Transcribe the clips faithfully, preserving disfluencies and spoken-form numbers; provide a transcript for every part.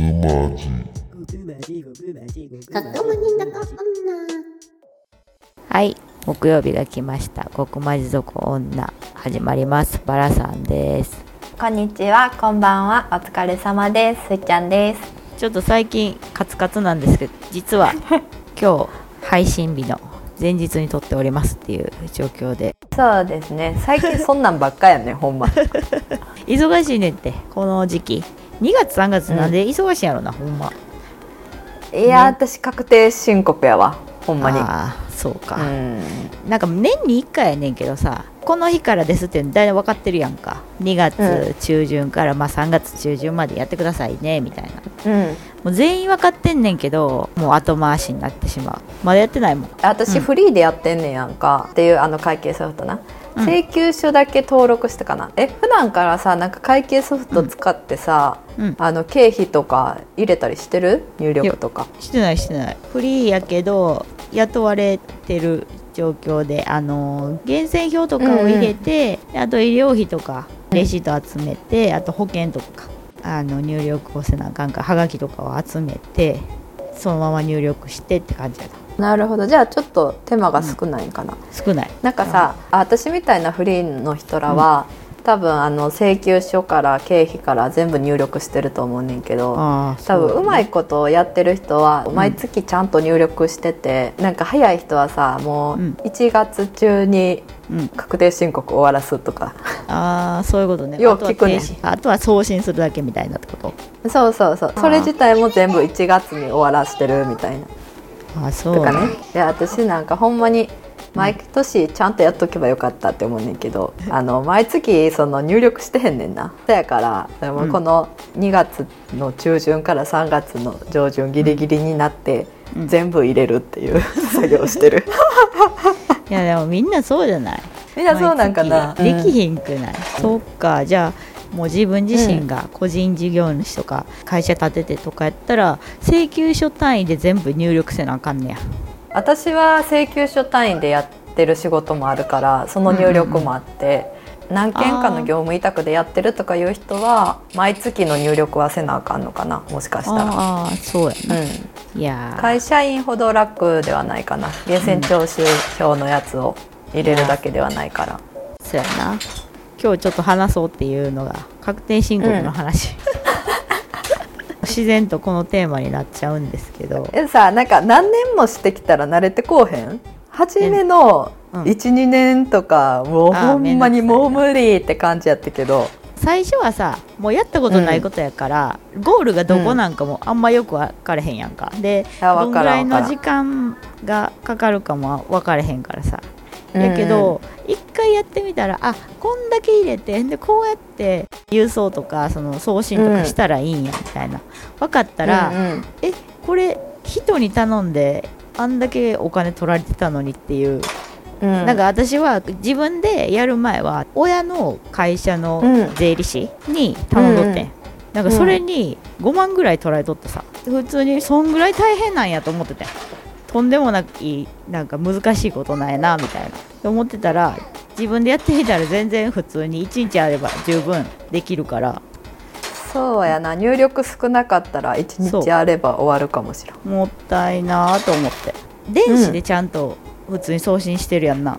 グマジかともになかったな。はい、木曜日が来ました。極マジ族女始まります。バラさんです。こんにちは、こんばんは、お疲れ様です。すいちゃんです。ちょっと最近カツカツなんですけど、実は今日配信日の前日に撮っておりますっていう状況で。そうですね、最近そんなんばっかやねほんま忙しいねって、この時期にがつさんがつなんで忙しいやろな、うん、ほんま。いや、ね、私確定申告やわほんまに。ああ、そうか、うん、なんか年にいっかいやねんけどさ、この日からですってだいたい分かってるやんか。にがつ中旬から、うん、まあ、さんがつ中旬までやってくださいねみたいな、うん、もう全員分かってんねんけど、もう後回しになってしまう。まだやってないもん私、うん、フリーでやってんねんやんかっていう、あの会計ソフトな、うん、請求書だけ登録してかな。え、普段からさ、なんか会計ソフト使ってさ、うんうん、あの経費とか入れたりしてる？入力とかしてないしてない。フリーやけど雇われてる状況で、あのー、源泉表とかを入れて、うんうん、あと医療費とかレシート集めて、あと保険とか、あの入力をせなあかんか、はがきとかを集めてそのまま入力してって感じだ。なるほど。じゃあちょっと手間が少ないんかな、うん、少ない。なんかさ、うん、私みたいなフリーの人らは、うん、多分あの請求書から経費から全部入力してると思うねんけど、あ、多分うまいことをやってる人は毎月ちゃんと入力してて、うん、なんか早い人はさ、もういちがつ中に確定申告終わらすとか、うん、あ、そういうことね。よく聞くね。あとは送信するだけみたいなってこと。そうそうそう、それ自体も全部いちがつに終わらしてるみたいな。あ、そうとかね。で、私なんかほんまに毎年ちゃんとやっとけばよかったって思うねんけど、うん、あの毎月その入力してへんねんな。そやからでもこのにがつの中旬からさんがつの上旬ギリギリになって全部入れるっていう、うん、作業してるいやでもみんなそうじゃない？みんなそうなんかな。できひんくない、うん、そっか。じゃあもう自分自身が個人事業主とか会社建ててとかやったら請求書単位で全部入力せなあかんねや。私は請求書単位でやってる仕事もあるから、その入力もあって、うんうん、何件かの業務委託でやってるとかいう人は毎月の入力はせなあかんのかな、もしかしたら。ああ、そうやね、うん、いや会社員ほど楽ではないかな。源泉徴収票のやつを入れるだけではないから、うん、そうやな。今日ちょっと話そうっていうのが確定申告の話、うん、自然とこのテーマになっちゃうんですけど。え、さ、なんか何年もしてきたら慣れてこうへん？初めのいち、うん、にねんとかもうほんまにもう無理って感じやったけど、最初はさ、もうやったことないことやから、うん、ゴールがどこなんかもあんまよく分かれへんやんか、うん、で、どんぐらいの時間がかかるかも分かれへんからさ。やけど、うん、いっかいやってみたら、あ、こんだけ入れて、でこうやって郵送とかその送信とかしたらいいんやみたいな、うん、分かったら、うんうん、え、これ人に頼んであんだけお金取られてたのにっていう、うん、なんか私は自分でやる前は親の会社の税理士に頼んどってん、うんうん、なんかそれにごまんぐらい取られとってさ、普通にそんぐらい大変なんやと思ってて、とんでもなくいい、なんか難しいことないなみたいなと思ってたら、自分でやってみたら全然普通にいちにちあれば十分できるから。そうやな、入力少なかったらいちにちあれば終わるかもしれん。もったいなと思って。電子でちゃんと普通に送信してるやんな、う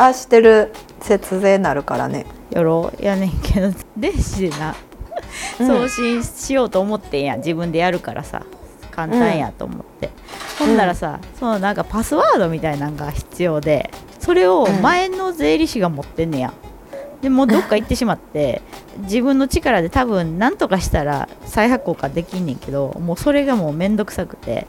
ん、あ、してる。節税なるからね。やろやねんけど電子でな送信しようと思ってんやん、自分でやるからさ簡単やと思って、うん、ほんならさ、うん、そのなんかパスワードみたいなのが必要で、それを前の税理士が持ってんねや、うん、でもうどっか行ってしまって自分の力で多分なんとかしたら再発行かできんねんけど、もうそれがもうめんどくさくて、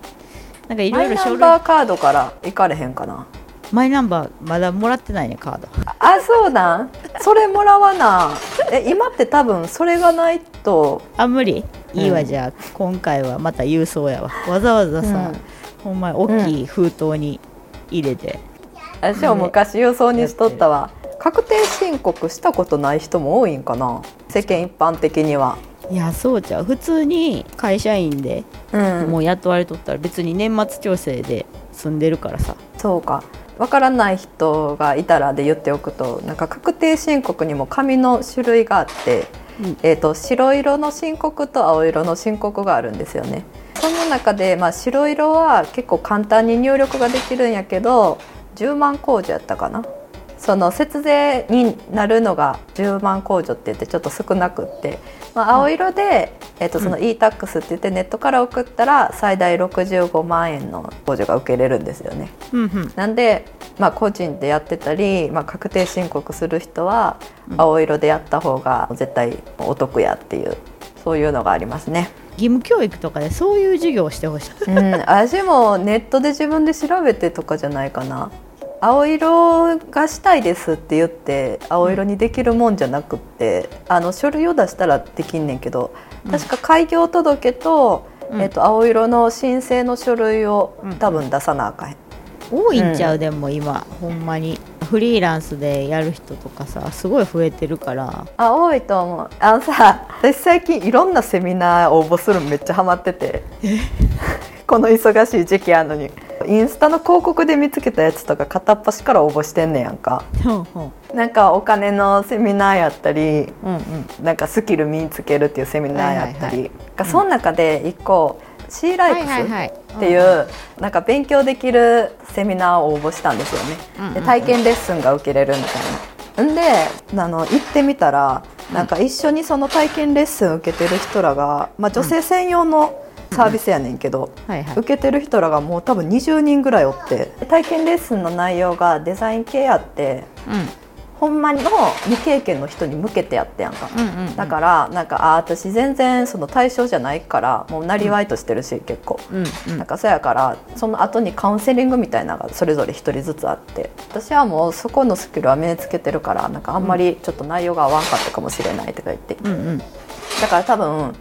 なんかいろいろマイナンバーカードから行かれへんかな。マイナンバーまだもらってないね、カード。あ、そうなん。それもらわな。え、今って多分それがないとあ、無理。いいわ、うん、じゃあ今回はまた郵送やわ。わざわざさ、うん、ほんま大きい封筒に入れて、うん、私も昔郵送にしとったわ。確定申告したことない人も多いんかな、世間一般的には。いや、そうちゃう。普通に会社員で、うん、もう雇われとったら別に年末調整で住んでるからさ。そうか、わからない人がいたらで言っておくと、なんか確定申告にも紙の種類があって、えー、と白色の申告と青色の申告があるんですよね。その中で、まあ、白色は結構簡単に入力ができるんやけど、じゅうまん控除やったかな、その節税になるのがじゅうまん控除って言ってちょっと少なくって、まあ、青色で、うんえー、とその イータックス って言ってネットから送ったら最大ろくじゅうごまんえんの控除が受けれるんですよね、うんうん、なんで、まあ、個人でやってたり、まあ、確定申告する人は青色でやった方が絶対お得やっていう、そういうのがありますね。義務教育とかでそういう授業をしてほしい、うん、私もネットで自分で調べてとかじゃないかな。青色がしたいですって言って青色にできるもんじゃなくって、うん、あの書類を出したらできんねんけど、確か開業届と、うん、えっと青色の申請の書類を多分出さなあかん、うん、多いんちゃう、うん、でも今ほんまにフリーランスでやる人とかさすごい増えてるから、あ多いと思う。あのさ、私最近いろんなセミナー応募するのめっちゃハマっててこの忙しい時期あるのにインスタの広告で見つけたやつとか片っ端から応募してんねやんかなんかお金のセミナーやったり、うんうん、なんかスキル身につけるっていうセミナーやったり、はいはいはい、その中でいっこ C ライクスっていうなんか勉強できるセミナーを応募したんですよね、うんうんうん、で体験レッスンが受けれるみたいな、んであの行ってみたらなんか一緒にその体験レッスン受けてる人らが、まあ、女性専用の、うんサービスやねんけど、うんはいはい、受けてる人らがもう多分にじゅうにんぐらいおって、体験レッスンの内容がデザイン系やって、うん、ほんまの未経験の人に向けてやってやんか、うんうんうん、だからなんかあ私全然その対象じゃないからもうなりわいとしてるし、うん、結構、うんうん、なんかそやからその後にカウンセリングみたいなのがそれぞれひとりずつあって、私はもうそこのスキルは身につけてるからなんかあんまりちょっと内容が合わんかったかもしれないとか言って、うんうん、だから多分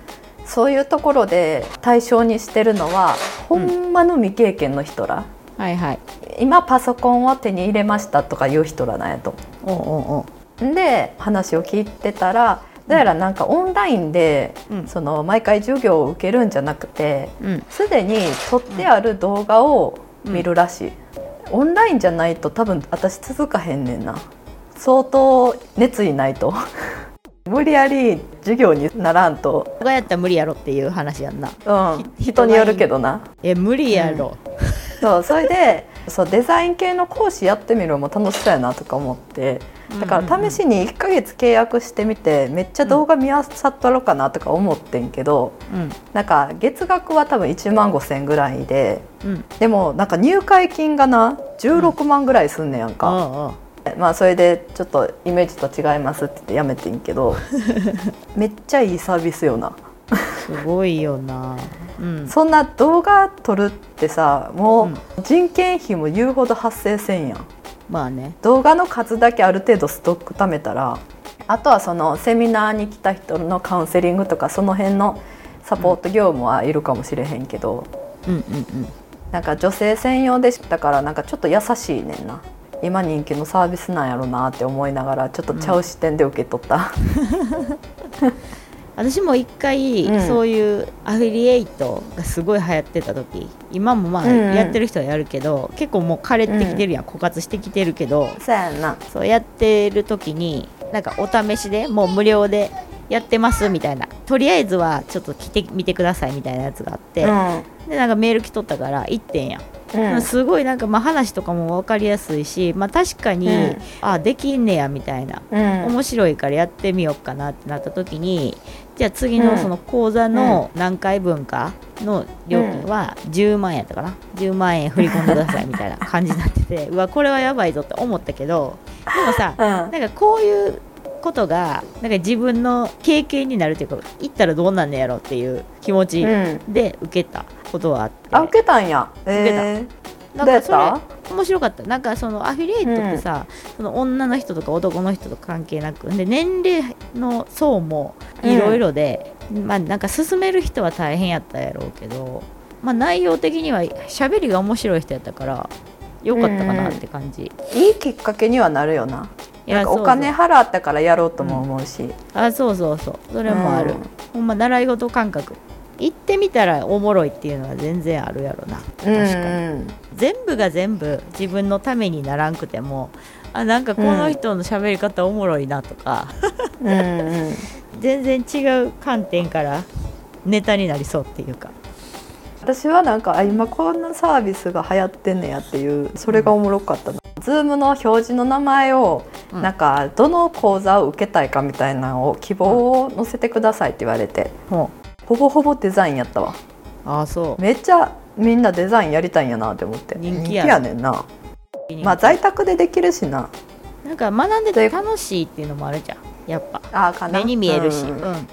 そういうところで対象にしてるのはほんまの未経験の人ら、うんはいはい、今パソコンを手に入れましたとかいう人らなんやと。おうおうおうで話を聞いてたらどうやらなんかオンラインで、うん、その毎回授業を受けるんじゃなくてすで、うん、に撮ってある動画を見るらしい、うん、オンラインじゃないと多分私続かへんねんな、相当熱意ないと無理やり授業にならんと僕がやったら無理やろっていう話やんな、うん、人によるけどな、え無理やろ、うん、そうそれでそうデザイン系の講師やってみるのも楽しそうやなとか思って、だから試しにいっかげつ契約してみてめっちゃ動画見あさったろかなとか思ってんけど、うん、なんか月額は多分いちまんごせんえんぐらいで、うん、でもなんか入会金がなじゅうろくまんぐらいすんねやんか、うんあああまあ、それでちょっとイメージと違いますって言ってやめてんけどめっちゃいいサービスよなすごいよな、うん、そんな動画撮るってさもう人件費も言うほど発生せんやん、まあね、動画の数だけある程度ストック貯めたら、あとはそのセミナーに来た人のカウンセリングとかその辺のサポート業務はいるかもしれへんけど、うんうんうん、なんか女性専用でしたからなんかちょっと優しいねんな、今人気のサービスなんやろなって思いながらちょっとちゃう視点で受け取った、うん、私も一回、うん、そういうアフィリエイトがすごい流行ってた時、今もまあやってる人はやるけど、うん、結構もう枯れてきてるやん、うん、枯渇してきてるけど、そうやな、そうやってる時になんかお試しでもう無料でやってますみたいな、とりあえずはちょっと来てみてくださいみたいなやつがあって、うん、でなんかメール来とったからいってんやん、うん、すごいなんかまあ話とかも分かりやすいし、まあ、確かに、うん、あできんねやみたいな、うん、面白いからやってみようかなってなった時に、じゃあ次のその講座の何回分かの料金はじゅうまんえんやったかな、じゅうまんえん振り込んでくださいみたいな感じになっててうわこれはやばいぞって思ったけど、でもさ、うん、なんかこういうことがなんか自分の経験になるというか、行ったらどうなんねやろっていう気持ちで受けたことはあって、あ受けたんや、えー、受けた、なんかそれ面白かった。なんかそのアフィリエイトってさ、うん、その女の人とか男の人とか関係なくで年齢の層もいろいろで、うん、まあなんか進める人は大変やったやろうけど、まあ、内容的には喋りが面白い人やったから良かったかなって感じ、うん、いいきっかけにはなるよな、なんかお金払ったからやろうとも思うし、うん、あそうそうそう、それもある、うん、ほんま習い事感覚、行ってみたらおもろいっていうのは全然あるやろな、確かに、うん、全部が全部自分のためにならんくても、あなんかこの人の喋り方おもろいなとか、うんうんうん、全然違う観点からネタになりそうっていうか、私はなんか今こんなサービスが流行ってんねやっていう、それがおもろかったな、うん、Zoom の表示の名前をなんかどの講座を受けたいかみたいなのを希望を載せてくださいって言われて、うん、ほぼほぼデザインやったわ。あ、そうめっちゃみんなデザインやりたいんやなって思って、人気や、人気やねんな。まあ在宅でできるしな、なんか学んでて楽しいっていうのもあるじゃん、やっぱ。あ、かな、目に見えるし、うんうん、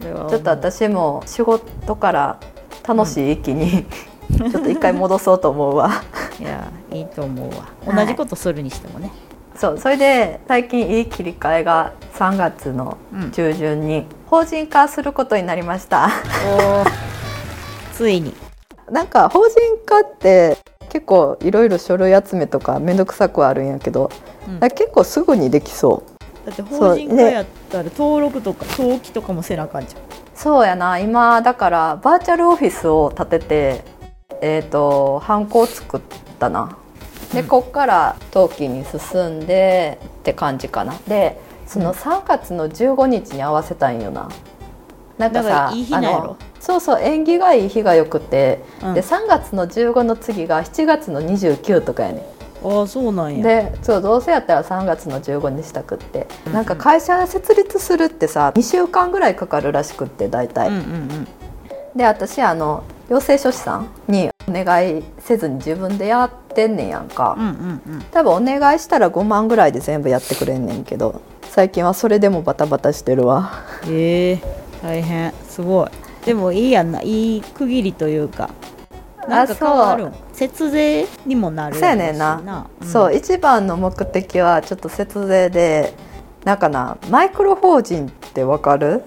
それはちょっと私も仕事から楽しい域に、うん、ちょっと一回戻そうと思うわいや、いいと思うわ、同じことするにしてもね、はい、そう、それで最近いい切り替えがさんがつの中旬に法人化することになりました、うん、おついに。なんか法人化って結構いろいろ書類集めとかめんどくさくはあるんやけど、うん、だ結構すぐにできそう。だって法人化やったら登録とか登記とかもせなあかんじゃん。そうやな、今だからバーチャルオフィスを立てて、えーと、ハンコを作ったな。で、こっから登記に進んでって感じかな。で、そのさんがつのじゅうごにちに合わせたんよな。なんかさ、だからいい日なんやろ。そうそう、縁起がいい日がよくて、うん、でさんがつのじゅうごの次がしちがつのにじゅうくとかやねん。ああ、そうなんや。で、そう、どうせやったらさんがつのじゅうごにしたくって、うんうん、なんか会社設立するってさにしゅうかんぐらいかかるらしくって、大体、うんうんうん、で私あの行政書士さんにお願いせずに自分でやってんねんやんか、うんうんうん、多分お願いしたらごまんぐらいで全部やってくれんねんけど、最近はそれでもバタバタしてるわ。えー、大変。すごい。でもいいやんな、いい区切りというか、なんか変わる。あ、そう、節税にもなるしな。そうやねんな、うん、そう、一番の目的はちょっと節税で、なんかな、マイクロ法人ってわかる？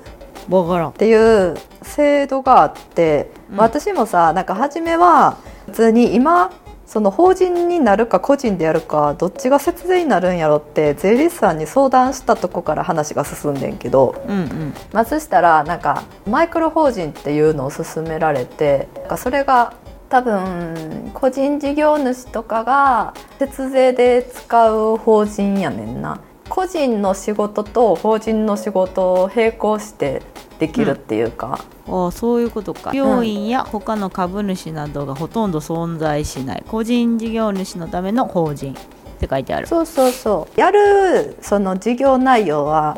わからんっていう制度があって、うん、私もさ、なんか初めは普通に今その法人になるか個人でやるかどっちが節税になるんやろって税理士さんに相談したとこから話が進んでんけど、うんうん、まずしたらなんかマイクロ法人っていうのを勧められて、なんかそれが多分個人事業主とかが節税で使う法人やねんな。個人の仕事と法人の仕事を並行してできるっていうか、うん、あ、そういうことか。病院や他の株主などがほとんど存在しない個人事業主のための法人って書いてある。そうそうそう、やるその事業内容は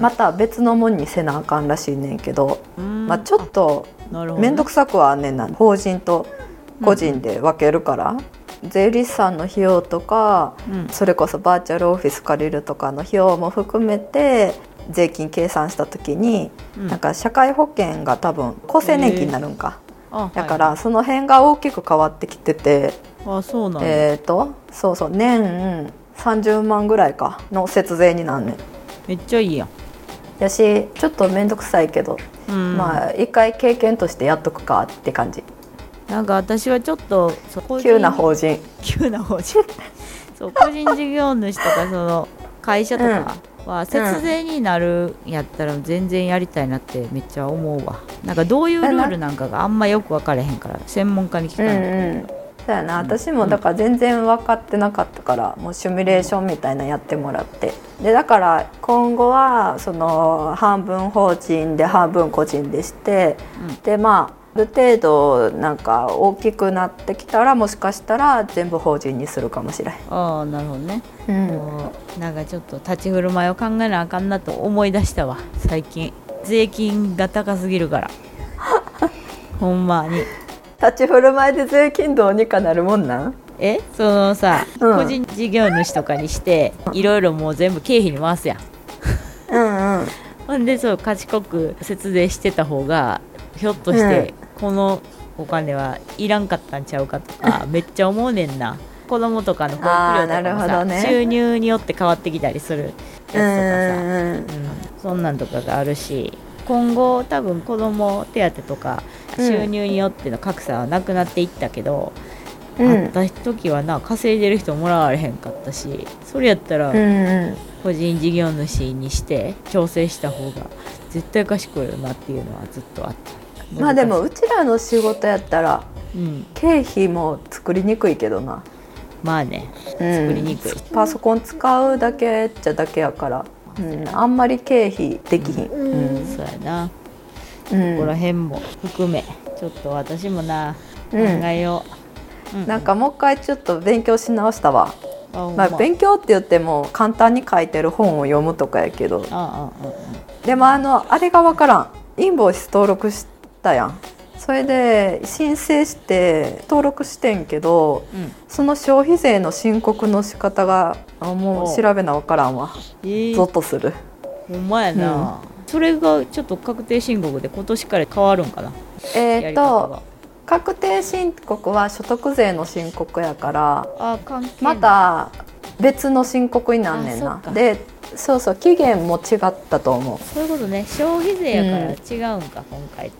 また別のもんにせなあかんらしいねんけど、うん、まあ、ちょっとめんどくさくはあんねんな、法人と個人で分けるから、うん、税理士さんの費用とか、うん、それこそバーチャルオフィス借りるとかの費用も含めて税金計算した時に、うん、なんか社会保険が多分厚生年金になるんか、えー、だからその辺が大きく変わってきてて、あ、そうなん、えーと、そうそう、年さんじゅうまんぐらいかの節税になんねん。めっちゃいいやん。やし、ちょっと面倒くさいけど、うん、まあ一回経験としてやっとくかって感じ。なんか私はちょっと急な法人急な法人そう、個人事業主とかその会社とかは節税になるんやったら全然やりたいなってめっちゃ思うわ。なんかどういうルールなんかがあんまよく分かれへんから専門家に聞かないと。そうやな、私もだから全然分かってなかったから、うん、もうシミュレーションみたいなやってもらって、でだから今後はその半分法人で半分個人でして、うん、でまあある程度なんか大きくなってきたらもしかしたら全部法人にするかもしれない。ああ、なるほどね、うん、なんかちょっと立ち振る舞いを考えなあかんなと思い出したわ最近。税金が高すぎるからほんまに立ち振る舞いで税金どうにかなるもんなん。え、そのさ、うん、個人事業主とかにしていろいろもう全部経費に回すやんうんうん、ほんでそう賢く節税してた方がひょっとして、うん、このお金はいらんかったんちゃうかとかめっちゃ思うねんな子供とかの保育料とかもさ、ね、収入によって変わってきたりするやつとかさ、うん、うん、そんなんとかがあるし、今後多分子供手当とか収入によっての格差はなくなっていったけど、うん、あった時はな稼いでる人もらわれへんかったし、それやったら、うんうん、個人事業主にして調整した方が絶対賢いよなっていうのはずっとあった。まあでもうちらの仕事やったら経費も作りにくいけどな、うん、まあね、作りにくい、うん、パソコン使うだけっちゃだけやから、うん、あんまり経費できひん、うんうん、そうやな、うん、ここら辺も含めちょっと私もな、うん、考えよう、うん、なんかもう一回ちょっと勉強し直したわ、うんまあ、勉強って言っても簡単に書いてる本を読むとかやけど、うんうんうん、でも あの、あれが分からん、インボイス登録したやん、それで申請して登録してんけど、うん、その消費税の申告の仕方がもう調べなわからんわ、えー、ゾッとする。ほんまやな、うん、それがちょっと確定申告で今年から変わるんかな。えーと確定申告は所得税の申告やから、あ関係また別の申告になんねんな。そうで、そうそう、期限も違ったと思う。そういうことね、消費税やから違うんか、うん、今回と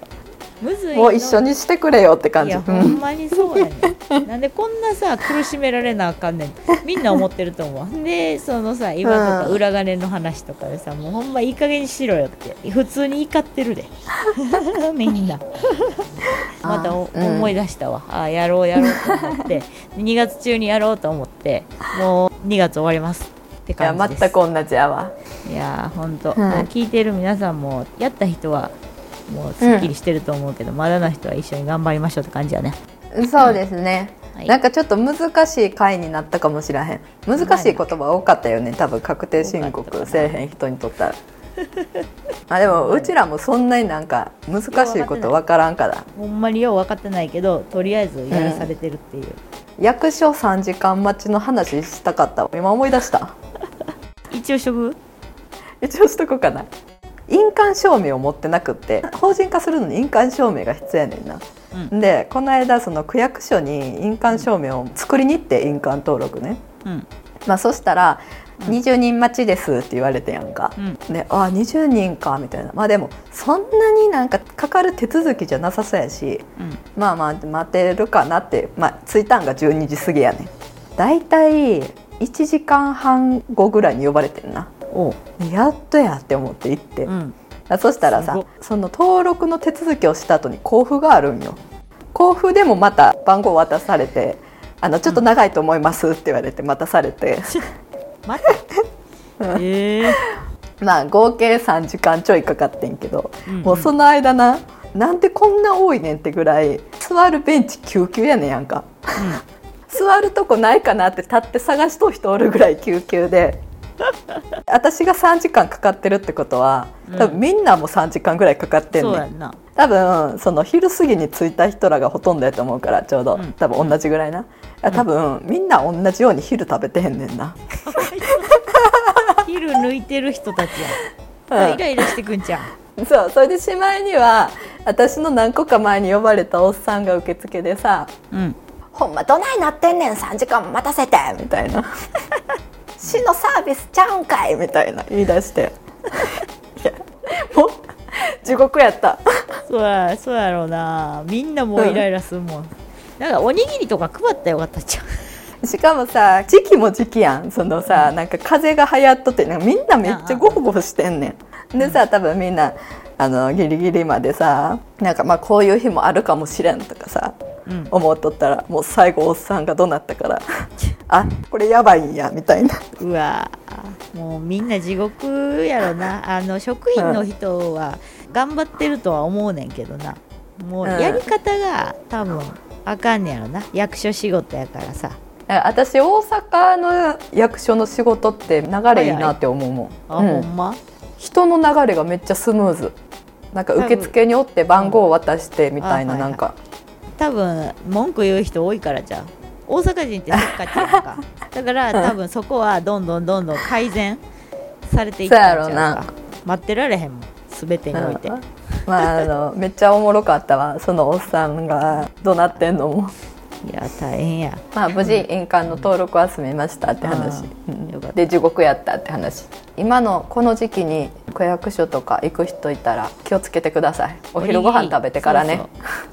むずいのを一緒にしてくれよって感じ。いやほんまにそうやねんなんでこんなさ苦しめられなあかんねんみんな思ってると思うで、そのさ今とか裏金の話とかでさ、もうほんまいい加減にしろよって普通に怒ってるでみんなまた思い出したわ、うん、あやろうやろうと思ってにがつ中にやろうと思ってもうにがつ終わりますって感じです。いや全く同じやわ。いやほんと、うん、聞いてる皆さんもやった人はもうすっきりしてると思うけど、うん、まだの人は一緒に頑張りましょうって感じやね。そうですね、はい、なんかちょっと難しい回になったかもしらへん。難しい言葉多かったよね、多分確定申告せえへん人にとったらあでもうちらもそんなになんか難しいこと分からんから、ほんまによう分かってないけどとりあえずやらされてるっていう、うん、役所さんじかん待ちの話したかったわ、今思い出した一応しとく一応しとこうかな。印鑑証明を持ってなくって、法人化するのに印鑑証明が必要やねんな、うん、でこの間その区役所に印鑑証明を作りに行って、印鑑登録ね、うんまあ、そしたらにじゅうにん待ちですって言われてやんか、うん、であにじゅうにんかみたいな、まあでもそんなになんかかかる手続きじゃなさそうやし、うん、まあまあ待てるかなって、まあ、着いたんがじゅうにじ過ぎやねん。だいたいいちじかんはん後ぐらいに呼ばれてんな。おやっとやって思って行って、うん、そしたらさその登録の手続きをした後に交付があるんよ。交付でもまた番号渡されて、あのちょっと長いと思いますって言われて渡されて、うん、待って、えー、まあ合計さんじかんちょいかかってんけど、うんうん、もうその間な、なんでこんな多いねんってぐらい座るベンチ救急やねんやんか、うん、座るとこないかなって立って探しとう人おるぐらい救急で私がさんじかんかかってるってことは多分みんなもさんじかんぐらいかかってんね、うん、そうやんな。多分その昼過ぎに着いた人らがほとんどやと思うから、ちょうど、うん、多分同じぐらいな、うん、多分みんな同じように昼食べてへんねんな昼抜いてる人たちや、うん、イライラしてくんちゃう。そう、それでしまいには私の何個か前に呼ばれたおっさんが受付でさ、うん、ほんまどないなってんねんさんじかん待たせてみたいな市のサービスちゃうんかいみたいな言い出していやもう地獄やったそうや、そうやろうな、みんなもうイライラするもん、うん、なんかおにぎりとか配ったらよかったじゃん。しかもさ時期も時期やん、そのさ、うん、なんか風邪が流行っとってなんかみんなめっちゃゴホゴホしてんねん、うん、でさ多分みんなあのギリギリまでさ、なんかまあこういう日もあるかもしれんとかさ、うん、思っとったらもう最後おっさんが怒鳴ったからあこれやばいんやみたいな。うわもうみんな地獄やろな。あの職員の人は頑張ってるとは思うねんけどな、もうやり方が多分あかんねやろな、役所仕事やからさ。私大阪の役所の仕事って流れいいなって思うもん。あ、うん、ほんま人の流れがめっちゃスムーズ、なんか受付におって番号を渡してみたいな、なんか多分文句言う人多いからじゃん、大阪人ってそっかちゃうかだから多分そこはどんどんどんどん改善されていったんちゃうか。そうやろうな、待ってられへんもん全てにおいて、うんまあ、あのめっちゃおもろかったわそのおっさんが怒鳴ってんのも。いや大変や、まあ、無事印鑑の登録は済みましたって話、うん、よかった。で地獄やったって話。今のこの時期に区役所とか行く人いたら気をつけてください。お昼ご飯食べてからね。そう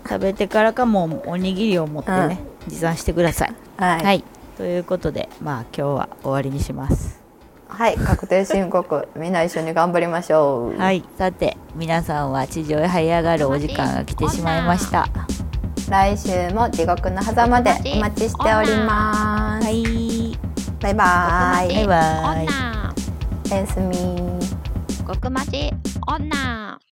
そう食べてからかもおにぎりを持ってね、うん、持参してください、はいはい、ということで、まあ、今日は終わりにします。はい、確定申告みんな一緒に頑張りましょうはい、さて皆さんは地上へ這い上がるお時間が来てしまいました。来週も地獄の狭間でお待ちしております、はい、バイバイ、バイバイ、おやすみ。極マジ女。